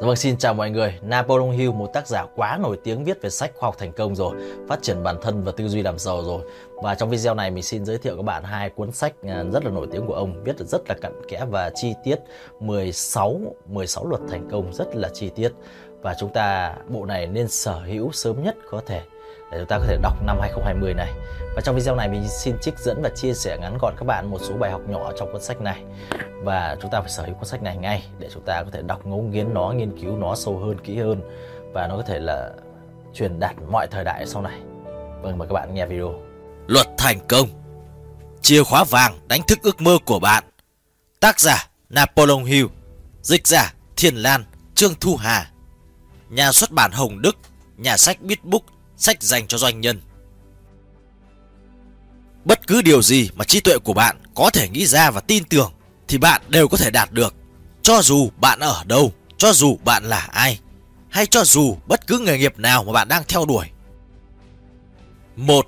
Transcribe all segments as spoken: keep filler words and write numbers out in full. Vâng, xin chào mọi người. Napoleon Hill, một tác giả quá nổi tiếng viết về sách khoa học thành công rồi, phát triển bản thân và tư duy làm giàu rồi. Và trong video này mình xin giới thiệu các bạn hai cuốn sách rất là nổi tiếng của ông, viết rất là cặn kẽ và chi tiết, mười sáu luật thành công rất là chi tiết. Và chúng ta bộ này nên sở hữu sớm nhất có thể để chúng ta có thể đọc năm hai không hai không này. Và trong video này mình xin trích dẫn và chia sẻ ngắn gọn các bạn một số bài học nhỏ trong cuốn sách này. Và chúng ta phải sở hữu cuốn sách này ngay để chúng ta có thể đọc, ngấu nghiến nó, nghiên cứu nó sâu hơn, kỹ hơn, và nó có thể là truyền đạt mọi thời đại sau này. Vâng, mời các bạn nghe video. Luật thành công, chìa khóa vàng đánh thức ước mơ của bạn. Tác giả Napoleon Hill, dịch giả Thiên Lan, Trương Thu Hà, nhà xuất bản Hồng Đức, nhà sách Beatbook, sách dành cho doanh nhân. Bất cứ điều gì mà trí tuệ của bạn có thể nghĩ ra và tin tưởng thì bạn đều có thể đạt được, cho dù bạn ở đâu, cho dù bạn là ai, hay cho dù bất cứ nghề nghiệp nào mà bạn đang theo đuổi. Một,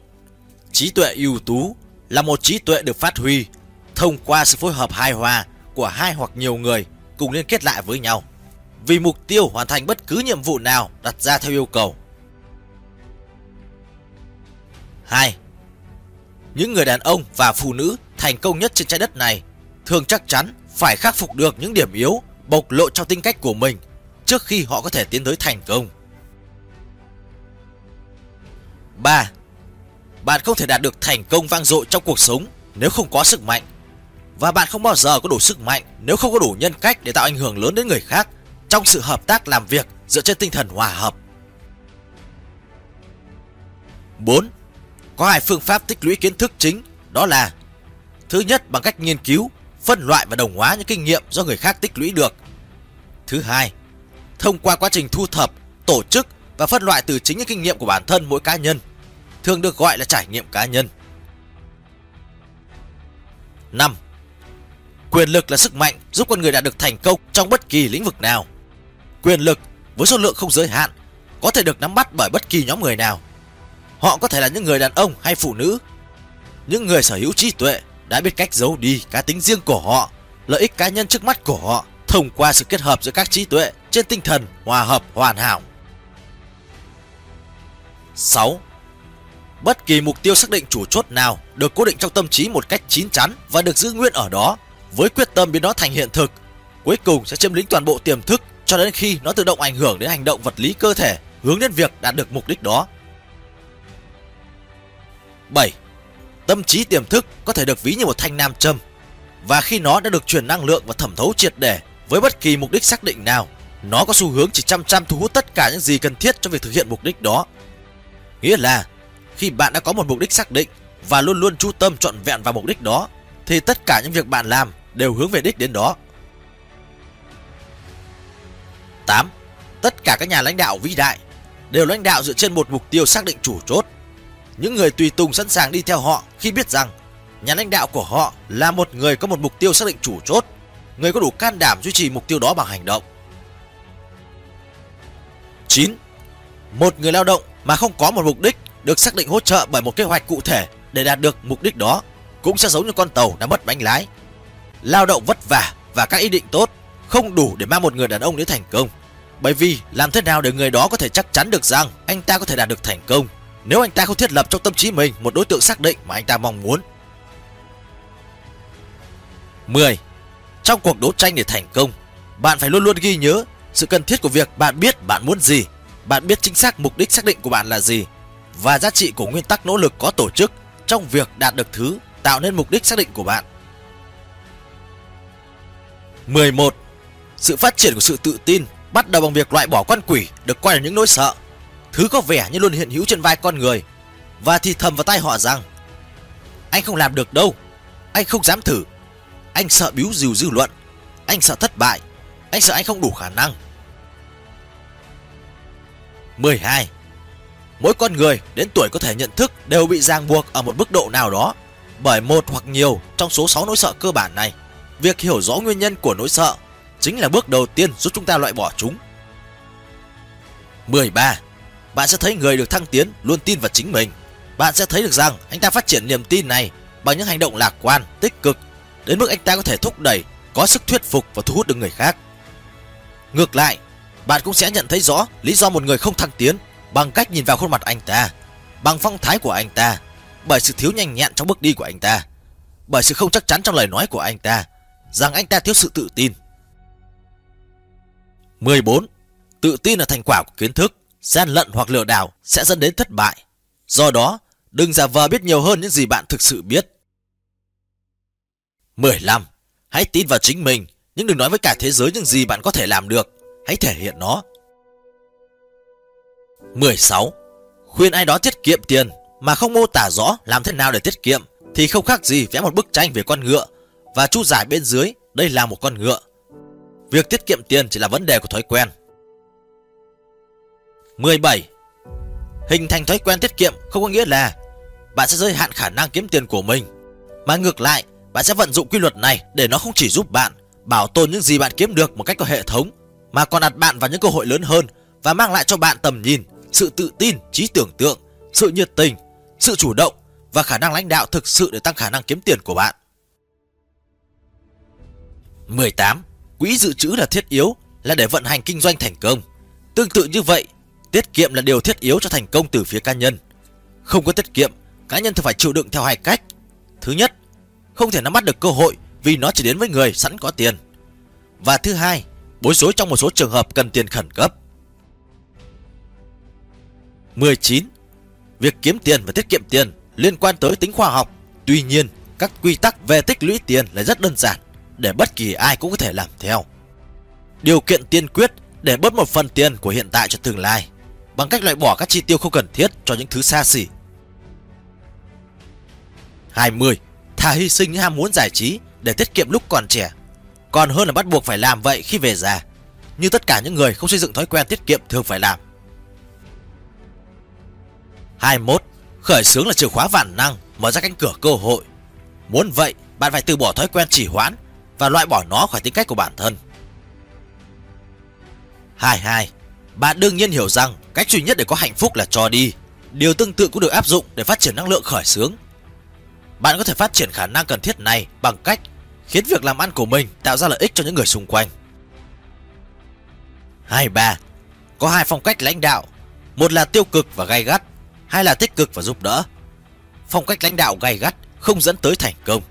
trí tuệ ưu tú là một trí tuệ được phát huy thông qua sự phối hợp hài hòa của hai hoặc nhiều người cùng liên kết lại với nhau vì mục tiêu hoàn thành bất cứ nhiệm vụ nào đặt ra theo yêu cầu. Hai, những người đàn ông và phụ nữ thành công nhất trên trái đất này thường chắc chắn phải khắc phục được những điểm yếu bộc lộ trong tính cách của mình trước khi họ có thể tiến tới thành công. Ba, bạn không thể đạt được thành công vang dội trong cuộc sống nếu không có sức mạnh, và bạn không bao giờ có đủ sức mạnh nếu không có đủ nhân cách để tạo ảnh hưởng lớn đến người khác trong sự hợp tác làm việc dựa trên tinh thần hòa hợp. Bốn, có hai phương pháp tích lũy kiến thức chính, đó là: thứ nhất, bằng cách nghiên cứu, phân loại và đồng hóa những kinh nghiệm do người khác tích lũy được. Thứ hai, thông qua quá trình thu thập, tổ chức và phân loại từ chính những kinh nghiệm của bản thân mỗi cá nhân, thường được gọi là trải nghiệm cá nhân. Năm, quyền lực là sức mạnh giúp con người đạt được thành công trong bất kỳ lĩnh vực nào. Quyền lực với số lượng không giới hạn có thể được nắm bắt bởi bất kỳ nhóm người nào. Họ có thể là những người đàn ông hay phụ nữ. Những người sở hữu trí tuệ đã biết cách giấu đi cá tính riêng của họ, lợi ích cá nhân trước mắt của họ thông qua sự kết hợp giữa các trí tuệ trên tinh thần hòa hợp hoàn hảo. Sáu, bất kỳ mục tiêu xác định chủ chốt nào được cố định trong tâm trí một cách chín chắn và được giữ nguyên ở đó với quyết tâm biến nó thành hiện thực, cuối cùng sẽ chiếm lĩnh toàn bộ tiềm thức cho đến khi nó tự động ảnh hưởng đến hành động vật lý cơ thể hướng đến việc đạt được mục đích đó. Bảy, tâm trí tiềm thức có thể được ví như một thanh nam châm, và khi nó đã được truyền năng lượng và thẩm thấu triệt để với bất kỳ mục đích xác định nào, nó có xu hướng chỉ chăm chăm thu hút tất cả những gì cần thiết cho việc thực hiện mục đích đó. Nghĩa là khi bạn đã có một mục đích xác định và luôn luôn chú tâm trọn vẹn vào mục đích đó, thì tất cả những việc bạn làm đều hướng về đích đến đó. Tám, tất cả các nhà lãnh đạo vĩ đại đều lãnh đạo dựa trên một mục tiêu xác định chủ chốt. Những người tùy tùng sẵn sàng đi theo họ khi biết rằng nhà lãnh đạo của họ là một người có một mục tiêu xác định chủ chốt, người có đủ can đảm duy trì mục tiêu đó bằng hành động. Chín, một người lao động mà không có một mục đích được xác định hỗ trợ bởi một kế hoạch cụ thể để đạt được mục đích đó cũng sẽ giống như con tàu đã mất bánh lái. Lao động vất vả và các ý định tốt không đủ để mang một người đàn ông đến thành công, bởi vì làm thế nào để người đó có thể chắc chắn được rằng anh ta có thể đạt được thành công nếu anh ta không thiết lập trong tâm trí mình một đối tượng xác định mà anh ta mong muốn. Mười, trong cuộc đấu tranh để thành công, bạn phải luôn luôn ghi nhớ sự cần thiết của việc bạn biết bạn muốn gì, bạn biết chính xác mục đích xác định của bạn là gì, và giá trị của nguyên tắc nỗ lực có tổ chức trong việc đạt được thứ tạo nên mục đích xác định của bạn. Mười một, sự phát triển của sự tự tin bắt đầu bằng việc loại bỏ con quỷ được coi là những nỗi sợ, thứ có vẻ như luôn hiện hữu trên vai con người, và thì thầm vào tai họ rằng: anh không làm được đâu, anh không dám thử, anh sợ bíu rìu dư luận, anh sợ thất bại, anh sợ anh không đủ khả năng. Mười hai, mỗi con người đến tuổi có thể nhận thức đều bị ràng buộc ở một mức độ nào đó bởi một hoặc nhiều trong số sáu nỗi sợ cơ bản này. Việc hiểu rõ nguyên nhân của nỗi sợ chính là bước đầu tiên giúp chúng ta loại bỏ chúng. Mười ba, bạn sẽ thấy người được thăng tiến luôn tin vào chính mình. Bạn sẽ thấy được rằng anh ta phát triển niềm tin này bằng những hành động lạc quan, tích cực, đến mức anh ta có thể thúc đẩy, có sức thuyết phục và thu hút được người khác. Ngược lại, bạn cũng sẽ nhận thấy rõ lý do một người không thăng tiến bằng cách nhìn vào khuôn mặt anh ta, bằng phong thái của anh ta, bởi sự thiếu nhanh nhẹn trong bước đi của anh ta, bởi sự không chắc chắn trong lời nói của anh ta, rằng anh ta thiếu sự tự tin. mười bốn. Tự tin là thành quả của kiến thức, gian lận hoặc lừa đảo sẽ dẫn đến thất bại. Do đó, đừng giả vờ biết nhiều hơn những gì bạn thực sự biết. mười lăm. Hãy tin vào chính mình, nhưng đừng nói với cả thế giới những gì bạn có thể làm được. Hãy thể hiện nó. mười sáu. Khuyên ai đó tiết kiệm tiền mà không mô tả rõ làm thế nào để tiết kiệm thì không khác gì vẽ một bức tranh về con ngựa và chú giải bên dưới đây là một con ngựa. Việc tiết kiệm tiền chỉ là vấn đề của thói quen. mười bảy. Hình thành thói quen tiết kiệm không có nghĩa là bạn sẽ giới hạn khả năng kiếm tiền của mình, mà ngược lại, bạn sẽ vận dụng quy luật này để nó không chỉ giúp bạn bảo tồn những gì bạn kiếm được một cách có hệ thống, mà còn đặt bạn vào những cơ hội lớn hơn và mang lại cho bạn tầm nhìn, sự tự tin, trí tưởng tượng, sự nhiệt tình, sự chủ động và khả năng lãnh đạo thực sự để tăng khả năng kiếm tiền của bạn. mười tám. Quỹ dự trữ là thiết yếu, là để vận hành kinh doanh thành công. Tương tự như vậy, tiết kiệm là điều thiết yếu cho thành công từ phía cá nhân. Không có tiết kiệm, cá nhân thường phải chịu đựng theo hai cách. Thứ nhất, không thể nắm bắt được cơ hội vì nó chỉ đến với người sẵn có tiền. Và thứ hai, bối rối trong một số trường hợp cần tiền khẩn cấp. mười chín. Việc kiếm tiền và tiết kiệm tiền liên quan tới tính khoa học. Tuy nhiên, các quy tắc về tích lũy tiền là rất đơn giản để bất kỳ ai cũng có thể làm theo. Điều kiện tiên quyết để bớt một phần tiền của hiện tại cho tương lai bằng cách loại bỏ các chi tiêu không cần thiết cho những thứ xa xỉ. hai mươi. Thà hy sinh những ham muốn giải trí để tiết kiệm lúc còn trẻ, còn hơn là bắt buộc phải làm vậy khi về già, như tất cả những người không xây dựng thói quen tiết kiệm thường phải làm. hai mươi mốt. Khởi xướng là chìa khóa vạn năng, mở ra cánh cửa cơ hội. Muốn vậy, bạn phải từ bỏ thói quen trì hoãn và loại bỏ nó khỏi tính cách của bản thân. hai mươi hai. Bạn đương nhiên hiểu rằng cách duy nhất để có hạnh phúc là cho đi. Điều tương tự cũng được áp dụng để phát triển năng lượng khởi xướng. Bạn có thể phát triển khả năng cần thiết này bằng cách khiến việc làm ăn của mình tạo ra lợi ích cho những người xung quanh. hai mươi ba. Có hai phong cách lãnh đạo, một là tiêu cực và gay gắt, hai là tích cực và giúp đỡ. Phong cách lãnh đạo gay gắt không dẫn tới thành công,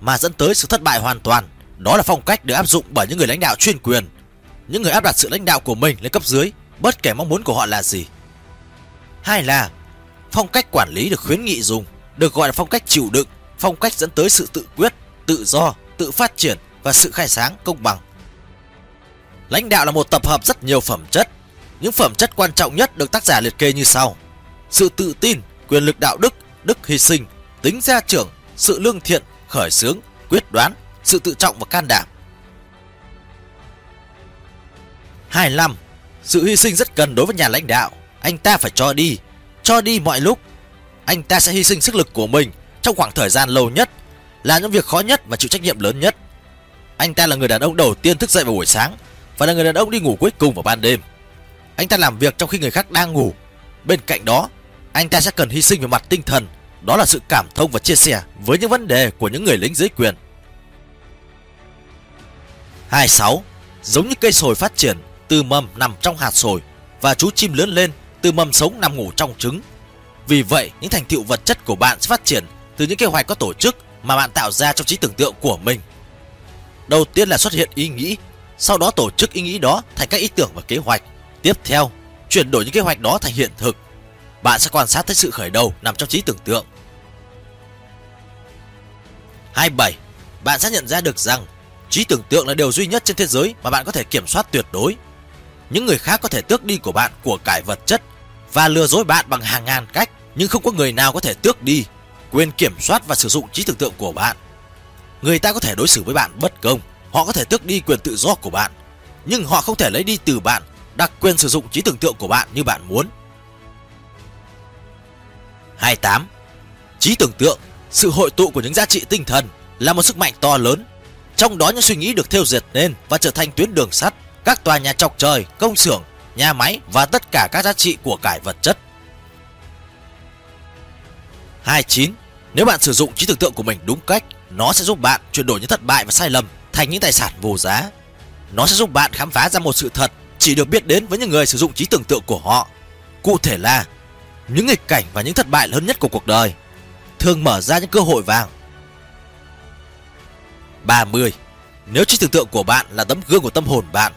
mà dẫn tới sự thất bại hoàn toàn. Đó là phong cách được áp dụng bởi những người lãnh đạo chuyên quyền, những người áp đặt sự lãnh đạo của mình lên cấp dưới, bất kể mong muốn của họ là gì. Hai là phong cách quản lý được khuyến nghị dùng, được gọi là phong cách chịu đựng, phong cách dẫn tới sự tự quyết, tự do, tự phát triển và sự khai sáng công bằng. Lãnh đạo là một tập hợp rất nhiều phẩm chất. Những phẩm chất quan trọng nhất được tác giả liệt kê như sau: sự tự tin, quyền lực đạo đức, đức hy sinh, tính gia trưởng, sự lương thiện, khởi xướng, quyết đoán, sự tự trọng và can đảm. hai mươi lăm. Sự hy sinh rất cần đối với nhà lãnh đạo. Anh ta phải cho đi, cho đi mọi lúc. Anh ta sẽ hy sinh sức lực của mình trong khoảng thời gian lâu nhất, làm những việc khó nhất và chịu trách nhiệm lớn nhất. Anh ta là người đàn ông đầu tiên thức dậy vào buổi sáng và là người đàn ông đi ngủ cuối cùng vào ban đêm. Anh ta làm việc trong khi người khác đang ngủ. Bên cạnh đó, anh ta sẽ cần hy sinh về mặt tinh thần, đó là sự cảm thông và chia sẻ với những vấn đề của những người lính dưới quyền. hai mươi sáu. Giống như cây sồi phát triển từ mầm nằm trong hạt sồi và chú chim lớn lên từ mầm sống nằm ngủ trong trứng. Vì vậy, những thành tựu vật chất của bạn sẽ phát triển từ những kế hoạch có tổ chức mà bạn tạo ra trong trí tưởng tượng của mình. Đầu tiên là xuất hiện ý nghĩ, sau đó tổ chức ý nghĩ đó thành các ý tưởng và kế hoạch. Tiếp theo, chuyển đổi những kế hoạch đó thành hiện thực. Bạn sẽ quan sát thấy sự khởi đầu nằm trong trí tưởng tượng. hai mươi bảy. Bạn sẽ nhận ra được rằng trí tưởng tượng là điều duy nhất trên thế giới mà bạn có thể kiểm soát tuyệt đối. Những người khác có thể tước đi của bạn của cải vật chất và lừa dối bạn bằng hàng ngàn cách, nhưng không có người nào có thể tước đi quyền kiểm soát và sử dụng trí tưởng tượng của bạn. Người ta có thể đối xử với bạn bất công, họ có thể tước đi quyền tự do của bạn, nhưng họ không thể lấy đi từ bạn đặc quyền sử dụng trí tưởng tượng của bạn như bạn muốn. hai mươi tám. Trí tưởng tượng, sự hội tụ của những giá trị tinh thần, là một sức mạnh to lớn. Trong đó những suy nghĩ được thêu dệt nên và trở thành tuyến đường sắt, các tòa nhà chọc trời, công xưởng, nhà máy và tất cả các giá trị của cải vật chất. hai mươi chín. Nếu bạn sử dụng trí tưởng tượng của mình đúng cách, nó sẽ giúp bạn chuyển đổi những thất bại và sai lầm thành những tài sản vô giá. Nó sẽ giúp bạn khám phá ra một sự thật chỉ được biết đến với những người sử dụng trí tưởng tượng của họ. Cụ thể là những nghịch cảnh và những thất bại lớn nhất của cuộc đời thường mở ra những cơ hội vàng. ba mươi. Nếu trí tưởng tượng của bạn là tấm gương của tâm hồn bạn,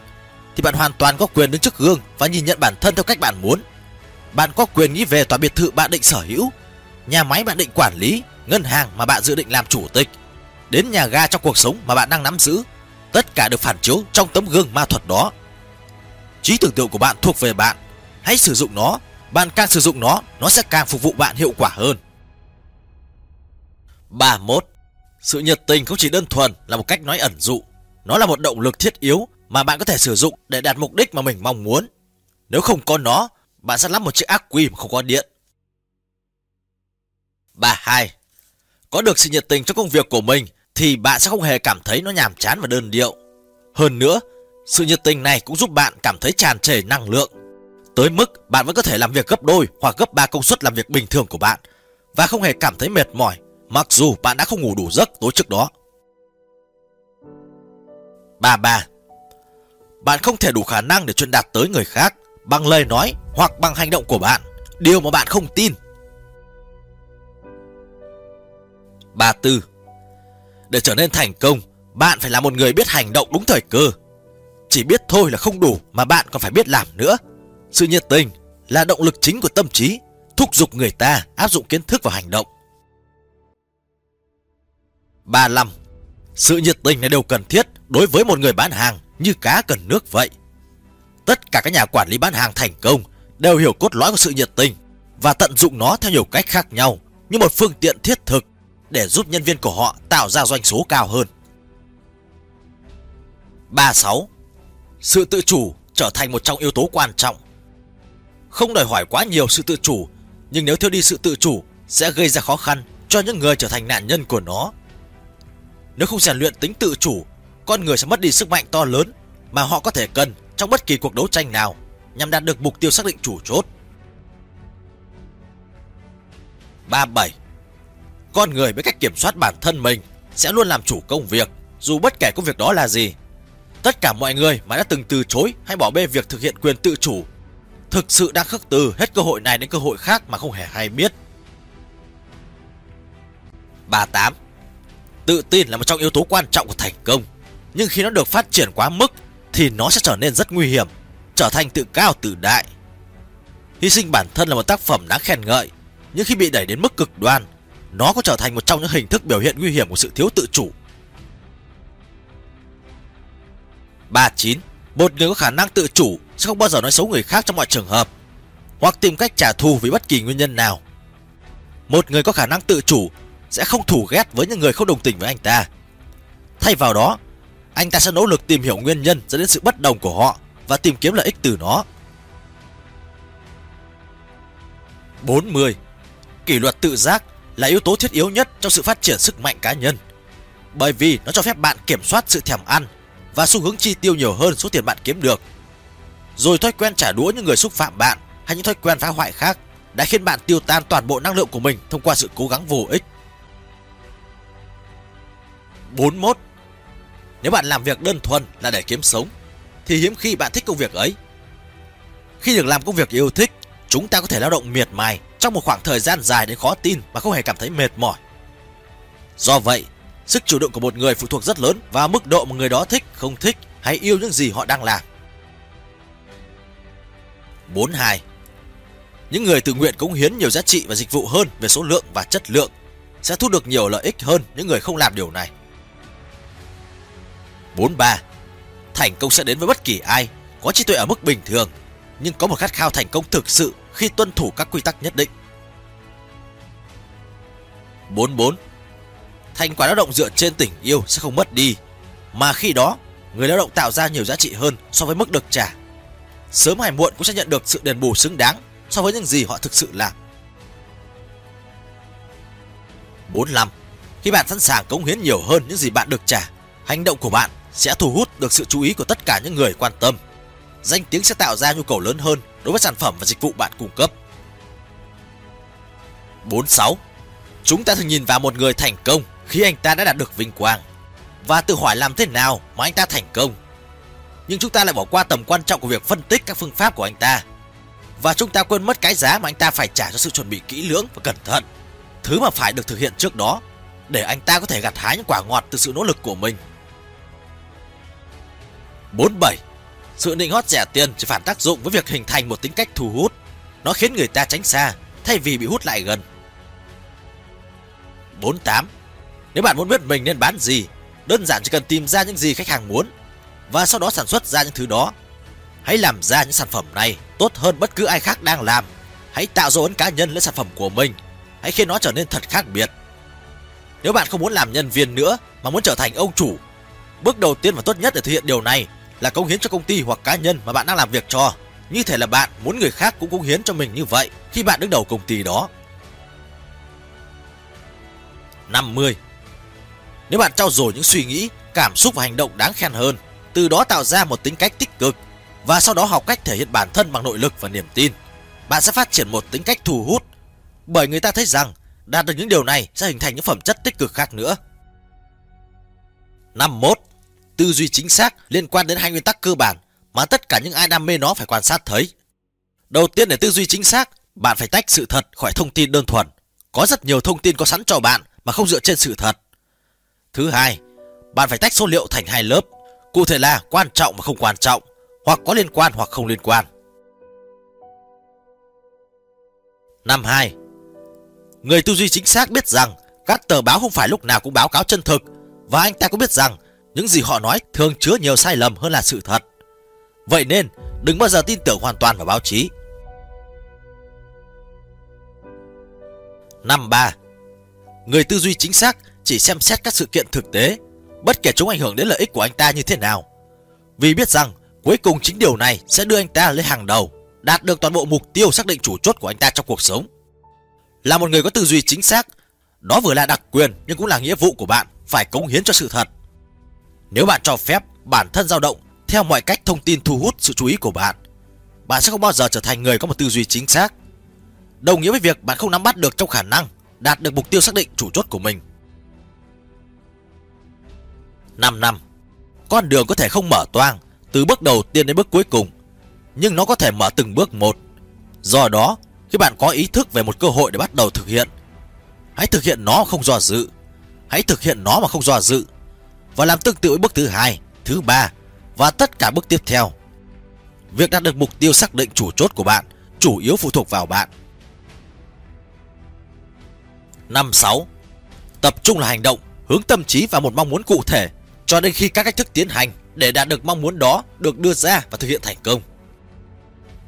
thì bạn hoàn toàn có quyền đứng trước gương và nhìn nhận bản thân theo cách bạn muốn. Bạn có quyền nghĩ về tòa biệt thự bạn định sở hữu, nhà máy bạn định quản lý, ngân hàng mà bạn dự định làm chủ tịch, đến nhà ga trong cuộc sống mà bạn đang nắm giữ. Tất cả được phản chiếu trong tấm gương ma thuật đó. Trí tưởng tượng của bạn thuộc về bạn. Hãy sử dụng nó. Bạn càng sử dụng nó, nó sẽ càng phục vụ bạn hiệu quả hơn. ba mươi mốt. Sự nhiệt tình không chỉ đơn thuần là một cách nói ẩn dụ. Nó là một động lực thiết yếu mà bạn có thể sử dụng để đạt mục đích mà mình mong muốn. Nếu không có nó, bạn sẽ lắp một chiếc ác quy mà không có điện. ba mươi hai. Có được sự nhiệt tình trong công việc của mình thì bạn sẽ không hề cảm thấy nó nhàm chán và đơn điệu. Hơn nữa, sự nhiệt tình này cũng giúp bạn cảm thấy tràn trề năng lượng, tới mức bạn vẫn có thể làm việc gấp đôi hoặc gấp ba công suất làm việc bình thường của bạn và không hề cảm thấy mệt mỏi, mặc dù bạn đã không ngủ đủ giấc tối trước đó. ba mươi ba. Bạn không thể đủ khả năng để truyền đạt tới người khác bằng lời nói hoặc bằng hành động của bạn điều mà bạn không tin. ba mươi tư. Để trở nên thành công, bạn phải là một người biết hành động đúng thời cơ. Chỉ biết thôi là không đủ mà bạn còn phải biết làm nữa. Sự nhiệt tình là động lực chính của tâm trí, thúc giục người ta áp dụng kiến thức vào hành động. ba mươi lăm. Sự nhiệt tình là điều cần thiết đối với một người bán hàng như cá cần nước vậy. Tất cả các nhà quản lý bán hàng thành công đều hiểu cốt lõi của sự nhiệt tình và tận dụng nó theo nhiều cách khác nhau như một phương tiện thiết thực để giúp nhân viên của họ tạo ra doanh số cao hơn. ba mươi sáu. Sự tự chủ trở thành một trong yếu tố quan trọng. Không đòi hỏi quá nhiều sự tự chủ, nhưng nếu thiếu đi sự tự chủ sẽ gây ra khó khăn cho những người trở thành nạn nhân của nó. Nếu không rèn luyện tính tự chủ, con người sẽ mất đi sức mạnh to lớn mà họ có thể cần trong bất kỳ cuộc đấu tranh nào nhằm đạt được mục tiêu xác định chủ chốt. ba mươi bảy. Con người với cách kiểm soát bản thân mình sẽ luôn làm chủ công việc, dù bất kể công việc đó là gì. Tất cả mọi người mà đã từng từ chối hay bỏ bê việc thực hiện quyền tự chủ thực sự đang khước từ hết cơ hội này đến cơ hội khác mà không hề hay biết. ba mươi tám. Tự tin là một trong yếu tố quan trọng của thành công, nhưng khi nó được phát triển quá mức thì nó sẽ trở nên rất nguy hiểm, trở thành tự cao tự đại. Hy sinh bản thân là một tác phẩm đáng khen ngợi, nhưng khi bị đẩy đến mức cực đoan, nó có trở thành một trong những hình thức biểu hiện nguy hiểm của sự thiếu tự chủ. ba mươi chín. Một người có khả năng tự chủ sẽ không bao giờ nói xấu người khác trong mọi trường hợp, hoặc tìm cách trả thù vì bất kỳ nguyên nhân nào. Một người có khả năng tự chủ sẽ không thù ghét với những người không đồng tình với anh ta. Thay vào đó, anh ta sẽ nỗ lực tìm hiểu nguyên nhân dẫn đến sự bất đồng của họ và tìm kiếm lợi ích từ nó. bốn mươi. Kỷ luật tự giác là yếu tố thiết yếu nhất trong sự phát triển sức mạnh cá nhân, bởi vì nó cho phép bạn kiểm soát sự thèm ăn và xu hướng chi tiêu nhiều hơn số tiền bạn kiếm được. Rồi thói quen trả đũa những người xúc phạm bạn hay những thói quen phá hoại khác đã khiến bạn tiêu tan toàn bộ năng lượng của mình thông qua sự cố gắng vô ích. bốn mươi mốt. Nếu bạn làm việc đơn thuần là để kiếm sống thì hiếm khi bạn thích công việc ấy. Khi được làm công việc yêu thích, chúng ta có thể lao động miệt mài trong một khoảng thời gian dài đến khó tin mà không hề cảm thấy mệt mỏi. Do vậy, sức chủ động của một người phụ thuộc rất lớn vào mức độ mà người đó thích, không thích hay yêu những gì họ đang làm. bốn mươi hai. Những người tự nguyện cống hiến nhiều giá trị và dịch vụ hơn về số lượng và chất lượng sẽ thu được nhiều lợi ích hơn những người không làm điều này. bốn mươi ba. Thành công sẽ đến với bất kỳ ai có trí tuệ ở mức bình thường, nhưng có một khát khao thành công thực sự khi tuân thủ các quy tắc nhất định. bốn mươi bốn. Thành quả lao động dựa trên tình yêu sẽ không mất đi, mà khi đó người lao động tạo ra nhiều giá trị hơn so với mức được trả. Sớm hay muộn cũng sẽ nhận được sự đền bù xứng đáng so với những gì họ thực sự làm. bốn mươi lăm. Khi bạn sẵn sàng cống hiến nhiều hơn những gì bạn được trả, hành động của bạn sẽ thu hút được sự chú ý của tất cả những người quan tâm. Danh tiếng sẽ tạo ra nhu cầu lớn hơn đối với sản phẩm và dịch vụ bạn cung cấp. bốn mươi sáu. Chúng ta thường nhìn vào một người thành công khi anh ta đã đạt được vinh quang và tự hỏi làm thế nào mà anh ta thành công. nhưng chúng ta lại bỏ qua tầm quan trọng của việc phân tích các phương pháp của anh ta. Và chúng ta quên mất cái giá mà anh ta phải trả cho sự chuẩn bị kỹ lưỡng và cẩn thận, thứ mà phải được thực hiện trước đó, để anh ta có thể gặt hái những quả ngọt từ sự nỗ lực của mình. bốn mươi bảy. Sự nịnh hót rẻ tiền chỉ phản tác dụng với việc hình thành một tính cách thu hút. Nó khiến người ta tránh xa thay vì bị hút lại gần. bốn mươi tám. Nếu bạn muốn biết mình nên bán gì, đơn giản chỉ cần tìm ra những gì khách hàng muốn và sau đó sản xuất ra những thứ đó. Hãy làm ra những sản phẩm này tốt hơn bất cứ ai khác đang làm. Hãy tạo dấu ấn cá nhân lên sản phẩm của mình. Hãy khiến nó trở nên thật khác biệt. Nếu bạn không muốn làm nhân viên nữa mà muốn trở thành ông chủ, bước đầu tiên và tốt nhất để thực hiện điều này là cống hiến cho công ty hoặc cá nhân mà bạn đang làm việc cho. Như thể là bạn muốn người khác cũng cống hiến cho mình như vậy khi bạn đứng đầu công ty đó. năm mươi. Nếu bạn trau dồi những suy nghĩ, cảm xúc và hành động đáng khen hơn, từ đó tạo ra một tính cách tích cực và sau đó học cách thể hiện bản thân bằng nội lực và niềm tin, bạn sẽ phát triển một tính cách thu hút, bởi người ta thấy rằng đạt được những điều này sẽ hình thành những phẩm chất tích cực khác nữa. năm mươi mốt. Tư duy chính xác liên quan đến hai nguyên tắc cơ bản mà tất cả những ai đam mê nó phải quan sát thấy. Đầu tiên, để tư duy chính xác, bạn phải tách sự thật khỏi thông tin đơn thuần. Có rất nhiều thông tin có sẵn cho bạn mà không dựa trên sự thật. Thứ hai, bạn phải tách số liệu thành hai lớp, cụ thể là quan trọng và không quan trọng, hoặc có liên quan hoặc không liên quan. năm mươi hai. Người tư duy chính xác biết rằng các tờ báo không phải lúc nào cũng báo cáo chân thực, và anh ta cũng biết rằng những gì họ nói thường chứa nhiều sai lầm hơn là sự thật. Vậy nên đừng bao giờ tin tưởng hoàn toàn vào báo chí. năm mươi ba. Người tư duy chính xác chỉ xem xét các sự kiện thực tế, bất kể chúng ảnh hưởng đến lợi ích của anh ta như thế nào, vì biết rằng cuối cùng chính điều này sẽ đưa anh ta lên hàng đầu, đạt được toàn bộ mục tiêu xác định chủ chốt của anh ta trong cuộc sống. Là một người có tư duy chính xác, đó vừa là đặc quyền nhưng cũng là nghĩa vụ của bạn phải cống hiến cho sự thật. Nếu bạn cho phép bản thân dao động theo mọi cách thông tin thu hút sự chú ý của bạn, bạn sẽ không bao giờ trở thành người có một tư duy chính xác. Đồng nghĩa với việc bạn không nắm bắt được trong khả năng đạt được mục tiêu xác định chủ chốt của mình. năm năm. Con đường có thể không mở toang từ bước đầu tiên đến bước cuối cùng, nhưng nó có thể mở từng bước một. Do đó, khi bạn có ý thức về một cơ hội để bắt đầu thực hiện, hãy thực hiện nó không do dự. Hãy thực hiện nó mà không do dự và làm tương tự với bước thứ hai, thứ ba và tất cả bước tiếp theo. Việc đạt được mục tiêu xác định chủ chốt của bạn chủ yếu phụ thuộc vào bạn. năm mươi sáu. Tập trung là hành động, hướng tâm trí vào một mong muốn cụ thể cho đến khi các cách thức tiến hành để đạt được mong muốn đó được đưa ra và thực hiện thành công.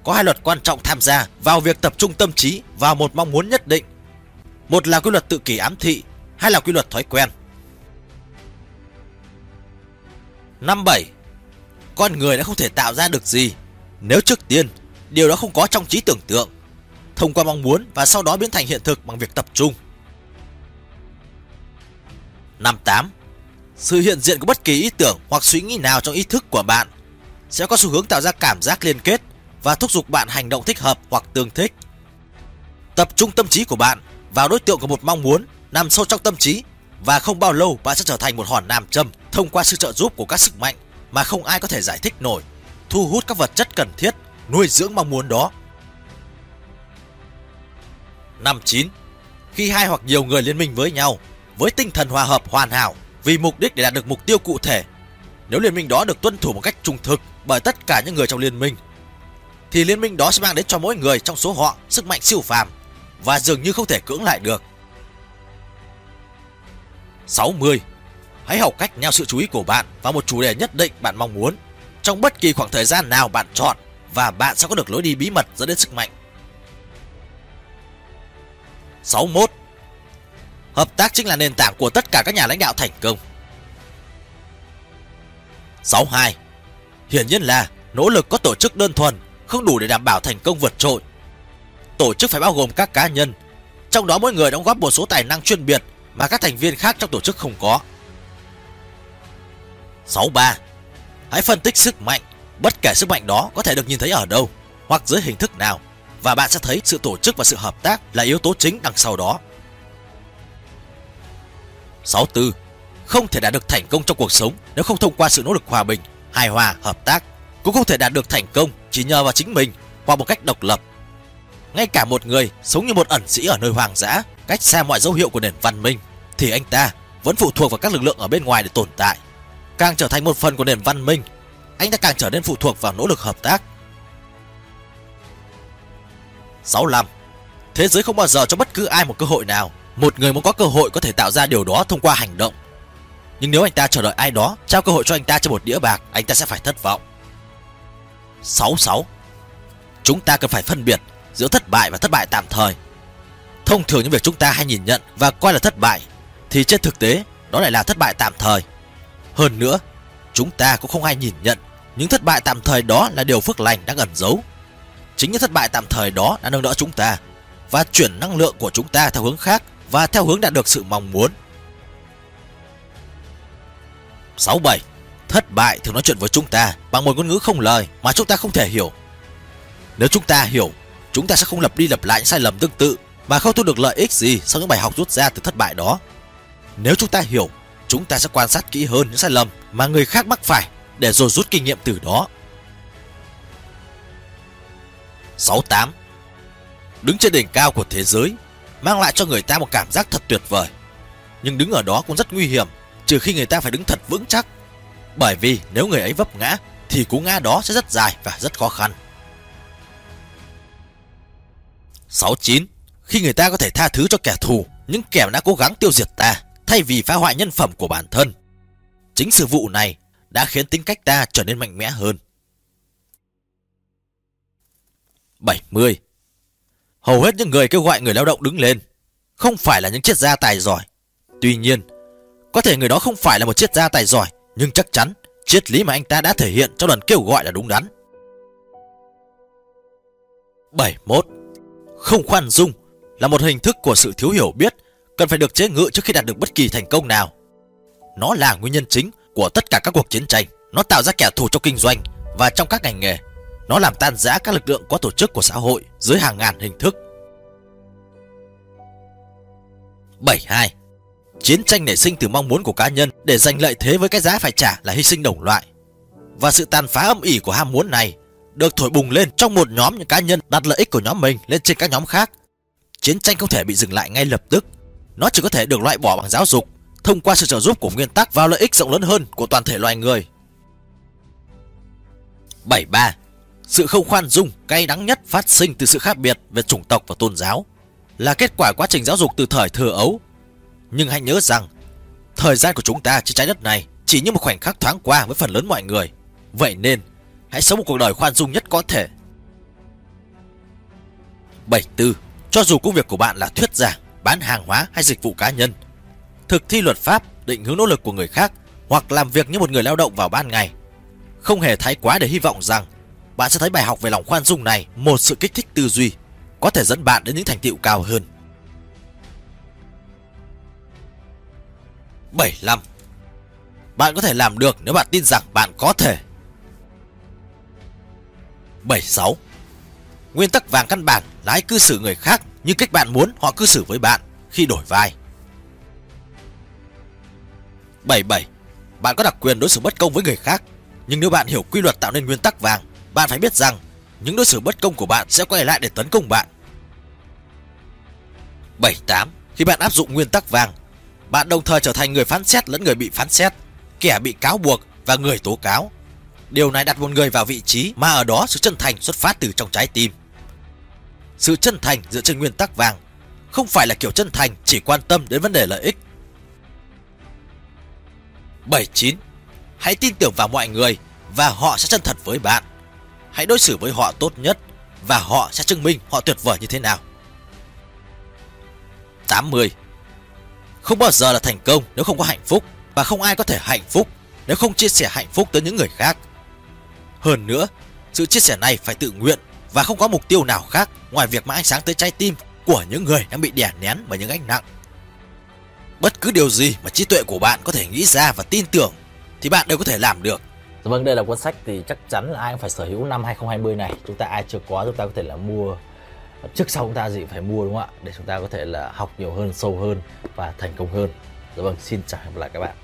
Có hai luật quan trọng tham gia vào việc tập trung tâm trí vào một mong muốn nhất định. Một là quy luật tự kỷ ám thị, hai là quy luật thói quen. năm mươi bảy. Con người đã không thể tạo ra được gì nếu trước tiên điều đó không có trong trí tưởng tượng, thông qua mong muốn và sau đó biến thành hiện thực bằng việc tập trung. năm mươi tám. Sự hiện diện của bất kỳ ý tưởng hoặc suy nghĩ nào trong ý thức của bạn sẽ có xu hướng tạo ra cảm giác liên kết và thúc giục bạn hành động thích hợp hoặc tương thích. Tập trung tâm trí của bạn vào đối tượng của một mong muốn nằm sâu trong tâm trí, và không bao lâu bạn sẽ trở thành một hòn nam châm thông qua sự trợ giúp của các sức mạnh mà không ai có thể giải thích nổi, thu hút các vật chất cần thiết, nuôi dưỡng mong muốn đó. năm mươi chín. Khi hai hoặc nhiều người liên minh với nhau với tinh thần hòa hợp hoàn hảo vì mục đích để đạt được mục tiêu cụ thể, nếu liên minh đó được tuân thủ một cách trung thực bởi tất cả những người trong liên minh, thì liên minh đó sẽ mang đến cho mỗi người trong số họ sức mạnh siêu phàm và dường như không thể cưỡng lại được. sáu mươi. Hãy học cách neo sự chú ý của bạn vào một chủ đề nhất định bạn mong muốn trong bất kỳ khoảng thời gian nào bạn chọn, và bạn sẽ có được lối đi bí mật dẫn đến sức mạnh. sáu mươi mốt. Hợp tác chính là nền tảng của tất cả các nhà lãnh đạo thành công. sáu mươi hai. Hiển nhiên là nỗ lực có tổ chức đơn thuần không đủ để đảm bảo thành công vượt trội. Tổ chức phải bao gồm các cá nhân, trong đó mỗi người đóng góp một số tài năng chuyên biệt mà các thành viên khác trong tổ chức không có. sáu mươi ba. Hãy phân tích sức mạnh, bất kể sức mạnh đó có thể được nhìn thấy ở đâu hoặc dưới hình thức nào, và bạn sẽ thấy sự tổ chức và sự hợp tác là yếu tố chính đằng sau đó. sáu mươi tư. Không thể đạt được thành công trong cuộc sống nếu không thông qua sự nỗ lực hòa bình, hài hòa, hợp tác cũng không thể đạt được thành công chỉ nhờ vào chính mình hoặc một cách độc lập. Ngay cả một người sống như một ẩn sĩ ở nơi hoang dã, cách xa mọi dấu hiệu của nền văn minh, thì anh ta vẫn phụ thuộc vào các lực lượng ở bên ngoài để tồn tại. Càng trở thành một phần của nền văn minh, anh ta càng trở nên phụ thuộc vào nỗ lực hợp tác. sáu mươi lăm. Thế giới không bao giờ cho bất cứ ai một cơ hội nào. Một người muốn có cơ hội có thể tạo ra điều đó thông qua hành động. Nhưng nếu anh ta chờ đợi ai đó trao cơ hội cho anh ta trên một đĩa bạc, anh ta sẽ phải thất vọng. sáu mươi sáu. Chúng ta cần phải phân biệt giữa thất bại và thất bại tạm thời. Thông thường những việc chúng ta hay nhìn nhận và coi là thất bại thì trên thực tế đó lại là thất bại tạm thời. Hơn nữa, chúng ta cũng không hay nhìn nhận những thất bại tạm thời đó là điều phước lành đang ẩn giấu. Chính những thất bại tạm thời đó đã nâng đỡ chúng ta và chuyển năng lượng của chúng ta theo hướng khác và theo hướng đạt được sự mong muốn. sáu mươi bảy. Thất bại thường nói chuyện với chúng ta bằng một ngôn ngữ không lời mà chúng ta không thể hiểu. Nếu chúng ta hiểu, chúng ta sẽ không lặp đi lặp lại những sai lầm tương tự mà không thu được lợi ích gì sau những bài học rút ra từ thất bại đó. Nếu chúng ta hiểu, chúng ta sẽ quan sát kỹ hơn những sai lầm mà người khác mắc phải để rồi rút kinh nghiệm từ đó. sáu mươi tám. Đứng trên đỉnh cao của thế giới mang lại cho người ta một cảm giác thật tuyệt vời. Nhưng đứng ở đó cũng rất nguy hiểm, trừ khi người ta phải đứng thật vững chắc. Bởi vì nếu người ấy vấp ngã thì cú ngã đó sẽ rất dài và rất khó khăn. sáu mươi chín. Khi người ta có thể tha thứ cho kẻ thù, những kẻ đã cố gắng tiêu diệt ta, thay vì phá hoại nhân phẩm của bản thân. Chính sự vụ này đã khiến tính cách ta trở nên mạnh mẽ hơn. bảy mươi. Hầu hết những người kêu gọi người lao động đứng lên không phải là những triết gia tài giỏi. Tuy nhiên, có thể người đó không phải là một triết gia tài giỏi, nhưng chắc chắn triết lý mà anh ta đã thể hiện trong lần kêu gọi là đúng đắn. bảy mươi mốt. Không khoan dung là một hình thức của sự thiếu hiểu biết cần phải được chế ngự trước khi đạt được bất kỳ thành công nào. Nó là nguyên nhân chính của tất cả các cuộc chiến tranh. Nó tạo ra kẻ thù trong kinh doanh và trong các ngành nghề. Nó làm tan rã các lực lượng có tổ chức của xã hội dưới hàng ngàn hình thức. bảy mươi hai. Chiến tranh nảy sinh từ mong muốn của cá nhân để giành lợi thế với cái giá phải trả là hy sinh đồng loại. Và sự tàn phá âm ỉ của ham muốn này được thổi bùng lên trong một nhóm những cá nhân đặt lợi ích của nhóm mình lên trên các nhóm khác. Chiến tranh không thể bị dừng lại ngay lập tức. Nó chỉ có thể được loại bỏ bằng giáo dục, thông qua sự trợ giúp của nguyên tắc vào lợi ích rộng lớn hơn của toàn thể loài người. bảy mươi ba. Sự không khoan dung cay đắng nhất phát sinh từ sự khác biệt về chủng tộc và tôn giáo, là kết quả quá trình giáo dục từ thời thơ ấu. Nhưng hãy nhớ rằng thời gian của chúng ta trên trái đất này chỉ như một khoảnh khắc thoáng qua với phần lớn mọi người. Vậy nên hãy sống một cuộc đời khoan dung nhất có thể. bảy mươi tư. Cho dù công việc của bạn là thuyết giảng, bán hàng hóa hay dịch vụ cá nhân, thực thi luật pháp, định hướng nỗ lực của người khác, hoặc làm việc như một người lao động vào ban ngày, không hề thái quá để hy vọng rằng bạn sẽ thấy bài học về lòng khoan dung này một sự kích thích tư duy có thể dẫn bạn đến những thành tựu cao hơn. bảy mươi lăm. Bạn có thể làm được nếu bạn tin rằng bạn có thể. bảy mươi sáu. Nguyên tắc vàng căn bản là hãy cư xử người khác như cách bạn muốn họ cư xử với bạn khi đổi vai. bảy mươi bảy. Bạn có đặc quyền đối xử bất công với người khác, nhưng nếu bạn hiểu quy luật tạo nên nguyên tắc vàng, bạn phải biết rằng những đối xử bất công của bạn sẽ quay lại để tấn công bạn. bảy mươi tám. Khi bạn áp dụng nguyên tắc vàng, bạn đồng thời trở thành người phán xét lẫn người bị phán xét, kẻ bị cáo buộc và người tố cáo. Điều này đặt một người vào vị trí mà ở đó sự chân thành xuất phát từ trong trái tim. Sự chân thành dựa trên nguyên tắc vàng không phải là kiểu chân thành chỉ quan tâm đến vấn đề lợi ích. bảy mươi chín. Hãy tin tưởng vào mọi người và họ sẽ chân thật với bạn. Hãy đối xử với họ tốt nhất và họ sẽ chứng minh họ tuyệt vời như thế nào. tám mươi. Không bao giờ là thành công nếu không có hạnh phúc, và không ai có thể hạnh phúc nếu không chia sẻ hạnh phúc tới những người khác. Hơn nữa, sự chia sẻ này phải tự nguyện và không có mục tiêu nào khác ngoài việc mang ánh sáng tới trái tim của những người đang bị đè nén bởi những gánh nặng. Bất cứ điều gì mà trí tuệ của bạn có thể nghĩ ra và tin tưởng thì bạn đều có thể làm được. Vâng, đây là cuốn sách thì chắc chắn là ai cũng phải sở hữu năm hai không hai không này. Chúng ta ai chưa có chúng ta có thể là mua. Trước sau chúng ta gì phải mua, đúng không ạ? Để chúng ta có thể là học nhiều hơn, sâu hơn và thành công hơn. Rồi, vâng, xin chào và hẹn gặp lại các bạn.